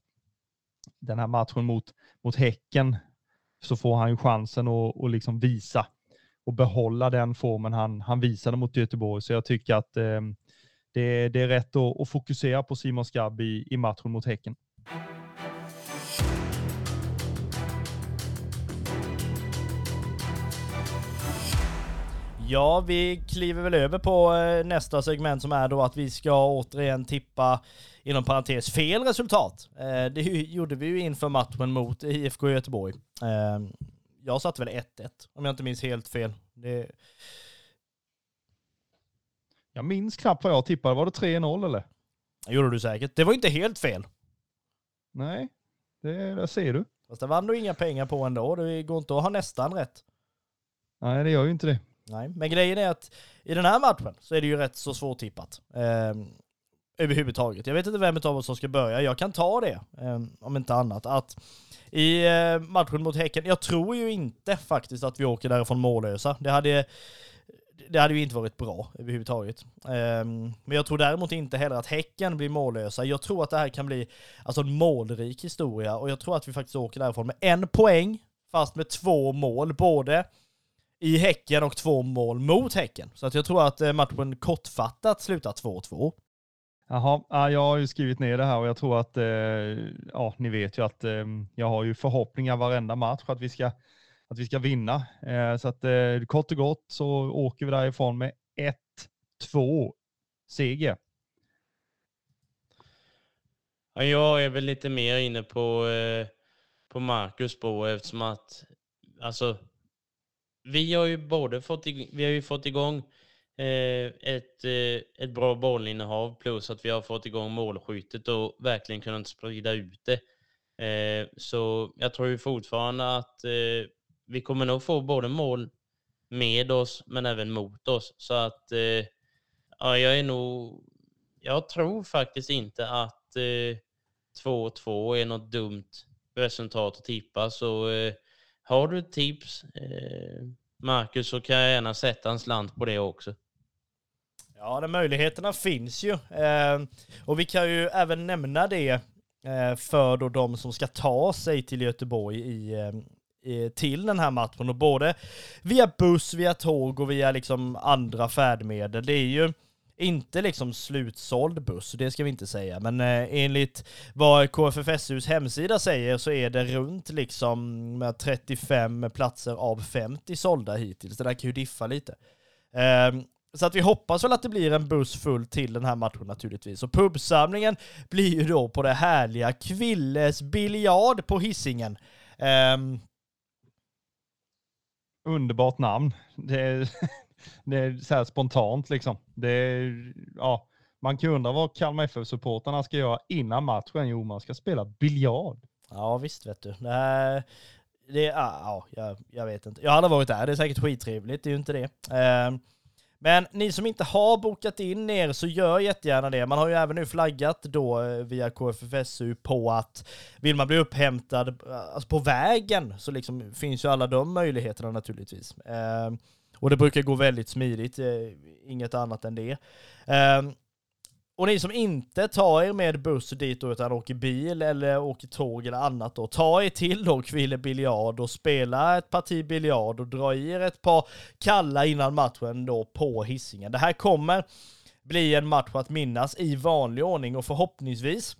den här matchen mot Häcken så får han ju chansen att liksom visa och behålla den formen han visade mot Göteborg. Så jag tycker att det är rätt att fokusera på Simon Skrabb i matchen mot Häcken. Ja, vi kliver väl över på nästa segment som är då att vi ska återigen tippa, inom parentes, fel resultat. Det gjorde vi ju inför matchen mot IFK Göteborg. Jag satt väl 1-1, om jag inte minns helt fel. Jag minns knappt vad jag tippade. Var det 3-0 eller? Det gjorde du säkert. Det var inte helt fel. Nej, det ser du. Fast det vann du inga pengar på ändå. Det går inte att ha nästan rätt. Nej, det gör ju inte det. Nej, men grejen är att i den här matchen så är det ju rätt så svårtippat överhuvudtaget. Jag vet inte vem av oss som ska börja. Jag kan ta det, om inte annat. Att i matchen mot Häcken, jag tror ju inte faktiskt att vi åker därifrån mållösa. Det hade ju inte varit bra överhuvudtaget. Men jag tror däremot inte heller att Häcken blir mållösa. Jag tror att det här kan bli, alltså, en målrik historia. Och jag tror att vi faktiskt åker därifrån med 1 poäng, fast med 2 mål. Både i Häcken och 2 mål mot Häcken. Så att jag tror att matchen kortfattat slutar 2-2. Jaha, jag har ju skrivit ner det här, och jag tror att, ja, ni vet ju att jag har ju förhoppningar varenda match att vi ska vinna. Så att kort och gott så åker vi därifrån med 1-2 seger. Ja, jag är väl lite mer inne på Marcus på, eftersom att, alltså, vi har ju fått igång ett bra bollinnehav, plus att vi har fått igång målskyttet och verkligen kunnat sprida ut det. Så jag tror ju fortfarande att vi kommer nog få både mål med oss men även mot oss. Så att ja, jag tror faktiskt inte att 2-2 är något dumt resultat att tippa. Så har du tips, Marcus, så kan jag gärna sätta en slant på det också. Ja, de möjligheterna finns ju. Och vi kan ju även nämna det för då de som ska ta sig till Göteborg till den här matchen. Och både via buss, via tåg och via liksom andra färdmedel. Det är ju inte liksom slutsåld buss, det ska vi inte säga. Men enligt vad KFFSUs hemsida säger så är det runt liksom 35 platser av 50 sålda hittills. Det där kan ju diffa lite. Så att vi hoppas väl att det blir en buss full till den här matchen naturligtvis. Och pubsamlingen blir ju då på det härliga Kvilles Biljard på Hisingen. Underbart namn. Det är så här spontant liksom. Det är, ja, Man kan undra vad Kalmar FF-supportarna ska göra innan matchen. Jo, man ska spela biljard. Ja, visst vet du. Nej, det är, ja, jag vet inte. Jag hade varit där. Det är säkert skittrevligt. Det är ju inte det. Men ni som inte har bokat in er så gör jättegärna det. Man har ju även nu flaggat då via KFFSU på att vill man bli upphämtad alltså på vägen så liksom finns ju alla de möjligheterna naturligtvis. Och det brukar gå väldigt smidigt. Inget annat än det. Och ni som inte tar er med buss dit då, utan åker bil eller åker tåg eller annat då, ta er till då Kville Biljard och spela ett parti biljard och dra i er ett par kalla innan matchen då på Hisingen. Det här kommer bli en match att minnas i vanlig ordning och förhoppningsvis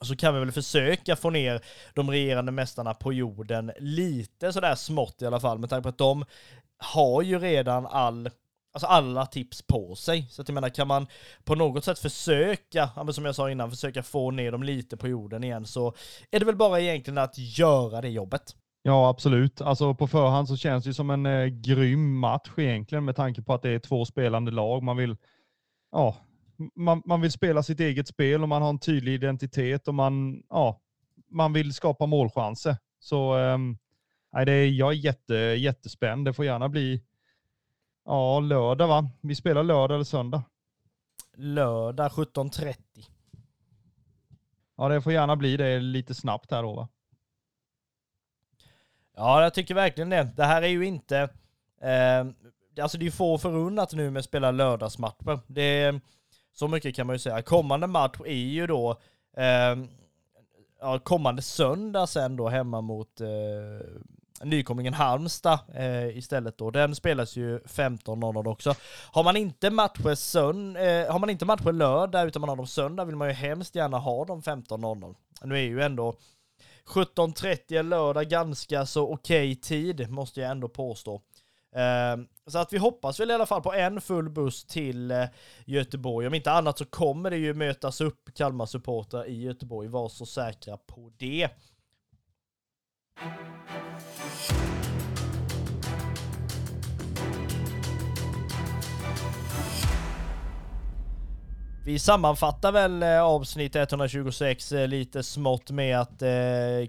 så kan vi väl försöka få ner de regerande mästarna på jorden lite sådär smått i alla fall, med tanke på att de har ju redan alla tips på sig. Så att jag menar, kan man på något sätt försöka, som jag sa innan, försöka få ner dem lite på jorden igen, så är det väl bara egentligen att göra det jobbet. Ja, absolut. Alltså på förhand så känns det som en grym match egentligen, med tanke på att det är två spelande lag. Man vill, man vill spela sitt eget spel och man har en tydlig identitet och man vill skapa målchanser. Så jag är jättespänd. Det får gärna bli lördag va? Vi spelar lördag eller söndag? Lördag 17.30. Ja, det får gärna bli det lite snabbt här då va? Ja, jag tycker verkligen det. Det här är ju inte... alltså det är ju få förunnat nu med att spela lördagsmatcher. Så mycket kan man ju säga. Kommande match är ju då... kommande söndag sen då hemma mot... nykomlingen Halmstad istället då. Den spelas ju 15:00 också. Har man inte matcher lördag utan man har dem söndag, vill man ju hemskt gärna ha dem 15:00. Nu är ju ändå 17.30 lördag ganska så okej tid, måste jag ändå påstå. Så att vi hoppas väl i alla fall på en full buss till Göteborg. Om inte annat så kommer det ju mötas upp Kalmar supportrar i Göteborg. Var så säkra på det. Vi sammanfattar väl avsnitt 126 lite smått med att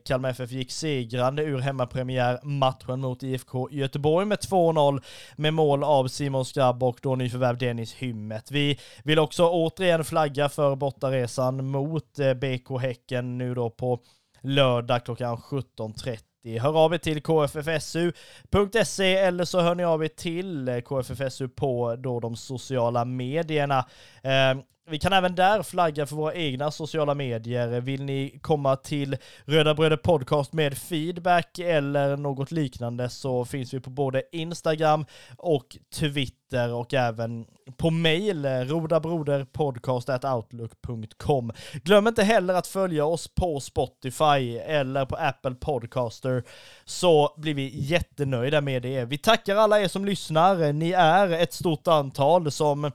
Kalmar FF gick segrande ur hemmapremiärmatchen mot IFK Göteborg med 2-0 med mål av Simon Skrabb och då nyförvärv Dennis Hymmet. Vi vill också återigen flagga för bortaresan mot BK Häcken nu då på lördag klockan 17.30. Hör av er till kffsu.se eller så hör ni av er till KFFSU på då de sociala medierna. Vi kan även där flagga för våra egna sociala medier. Vill ni komma till Röda Bröder Podcast med feedback eller något liknande så finns vi på både Instagram och Twitter och även på mail rodabroderpodcast@outlook.com. Glöm inte heller att följa oss på Spotify eller på Apple Podcaster så blir vi jättenöjda med det. Vi tackar alla er som lyssnar. Ni är ett stort antal som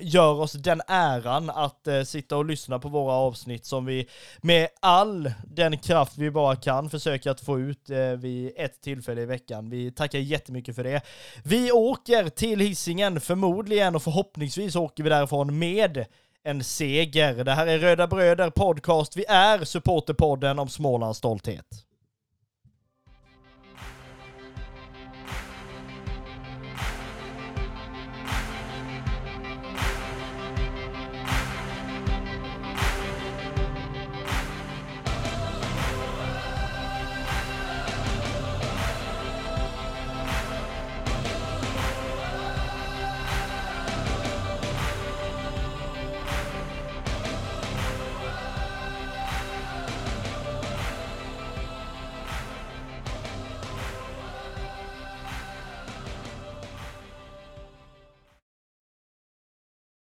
gör oss den äran att sitta och lyssna på våra avsnitt som vi med all den kraft vi bara kan försöker att få ut vid ett tillfälle i veckan. Vi tackar jättemycket för det. Vi åker till Hisingen förmodligen och förhoppningsvis åker vi därifrån med en seger. Det här är Röda Bröder Podcast. Vi är supporterpodden om Smålands stolthet.